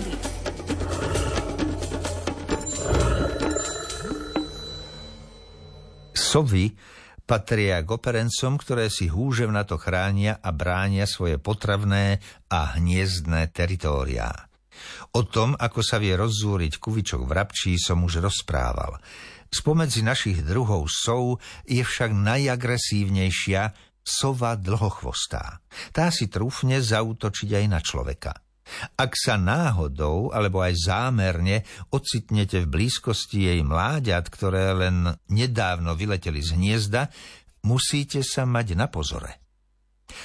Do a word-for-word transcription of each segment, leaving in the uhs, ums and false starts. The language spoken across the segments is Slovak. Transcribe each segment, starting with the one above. prírody. Sovy patria k operencom, ktoré si húževnato chránia a bránia svoje potravné a hniezdné teritóriá. O tom, ako sa vie rozzúriť kuvičok vrabčí, som už rozprával. Spomedzi našich druhov sov je však najagresívnejšia sova dlhochvostá. Tá si trúfne zaútočiť aj na človeka. Ak sa náhodou, alebo aj zámerne, ocitnete v blízkosti jej mláďat, ktoré len nedávno vyleteli z hniezda, musíte sa mať na pozore.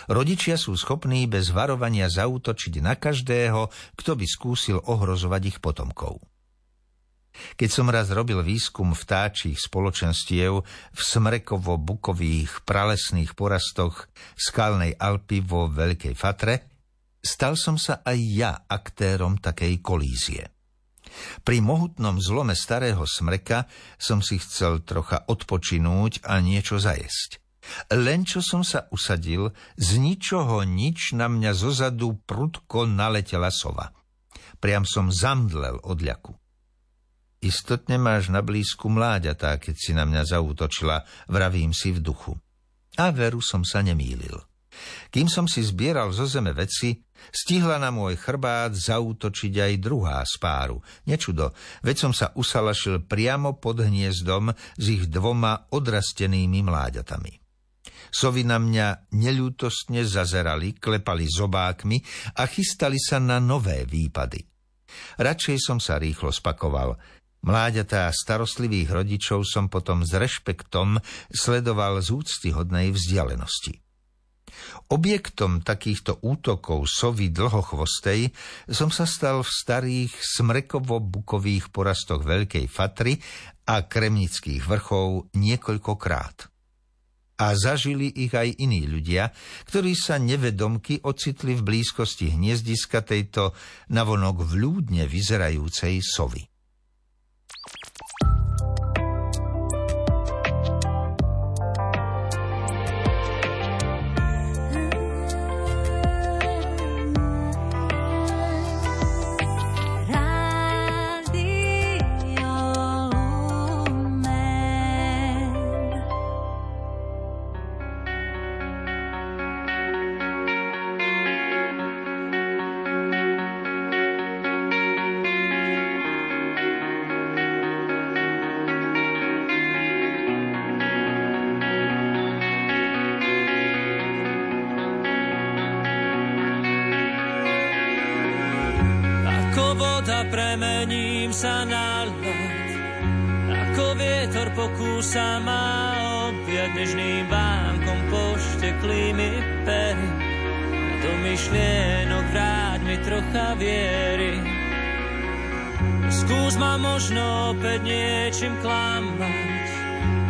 Rodičia sú schopní bez varovania zaútočiť na každého, kto by skúsil ohrozovať ich potomkov. Keď som raz robil výskum vtáčich spoločenstiev v smrekovo-bukových pralesných porastoch Skalnej Alpy vo Veľkej Fatre, stal som sa aj ja aktérom takej kolízie. Pri mohutnom zlome starého smreka som si chcel trocha odpočinúť a niečo zajesť. Len čo som sa usadil, z ničoho nič na mňa zozadu prudko naletela sova. Priam som zamdlel od ľaku. Istotne máš na blízku mláďatá, keď si na mňa zaútočila, vravím si v duchu. A veru som sa nemýlil. Kým som si zbieral zo zeme veci, stihla na môj chrbát zaútočiť aj druhá z páru. Nečudo, veď som sa usalašil priamo pod hniezdom s ich dvoma odrastenými mláďatami. Sovy na mňa neľútostne zazerali, klepali zobákmi a chystali sa na nové výpady. Radšej som sa rýchlo spakoval. Mláďatá starostlivých rodičov som potom s rešpektom sledoval z úctyhodnej vzdialenosti. Objektom takýchto útokov sovy dlhochvostej som sa stal v starých smrekovo-bukových porastoch Veľkej Fatry a Kremnických vrchov niekoľkokrát. A zažili ich aj iní ľudia, ktorí sa nevedomky ocitli v blízkosti hniezdiska tejto navonok vľúdne vyzerajúcej sovy. Premením sa na ľad, ako vietor pokúsa ma objať, nežným vánkom poštekli mi pery. Do myšlienok vráť mi trocha viery. Skús ma možno opäť niečím klamať,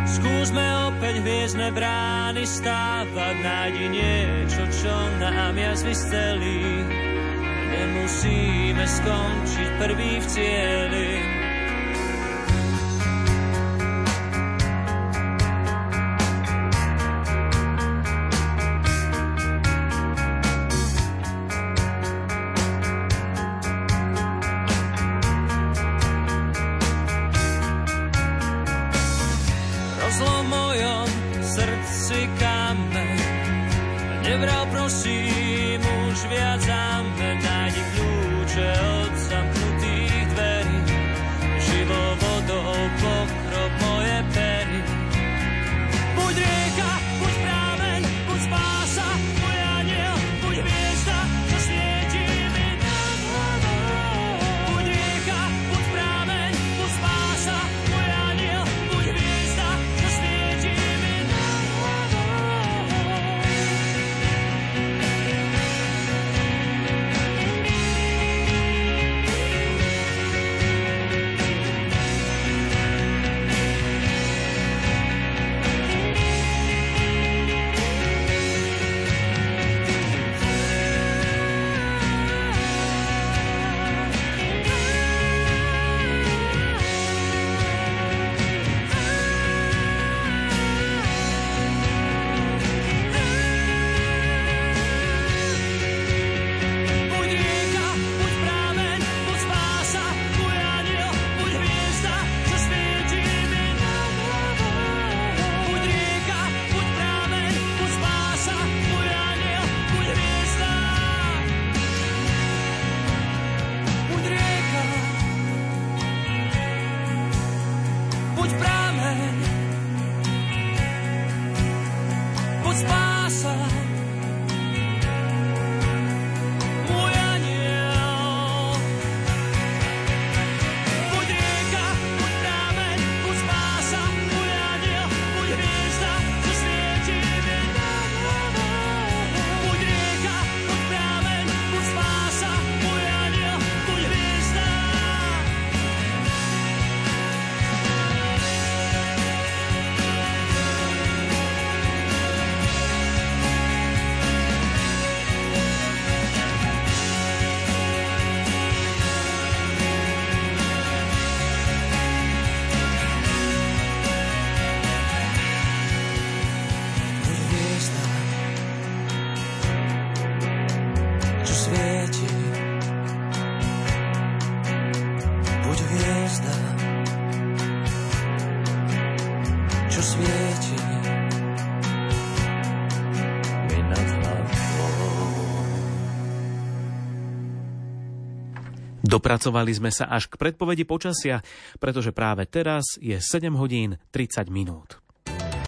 skúsme opäť hviezdne brány stávať. Nájdi niečo, čo nám jas vystelí. Nemusíme skončiť prvý v cieli. Rozlom v mojom srdci kameň, nevral prosím už viac amen. Kľúče od zamknutých dverí, živou vodou pokrop moje pery. Buď rieka, buď práveň, buď spása, buď aniel, buď hviezda, čo svieti mi nad hlavou. Buď rieka, buď práveň, buď spása, buď aniel, buď hviezda, čo svieti mi nad hlavou. Thank you. Dopracovali sme sa až k predpovedi počasia, pretože práve teraz je sedem hodín tridsať minút.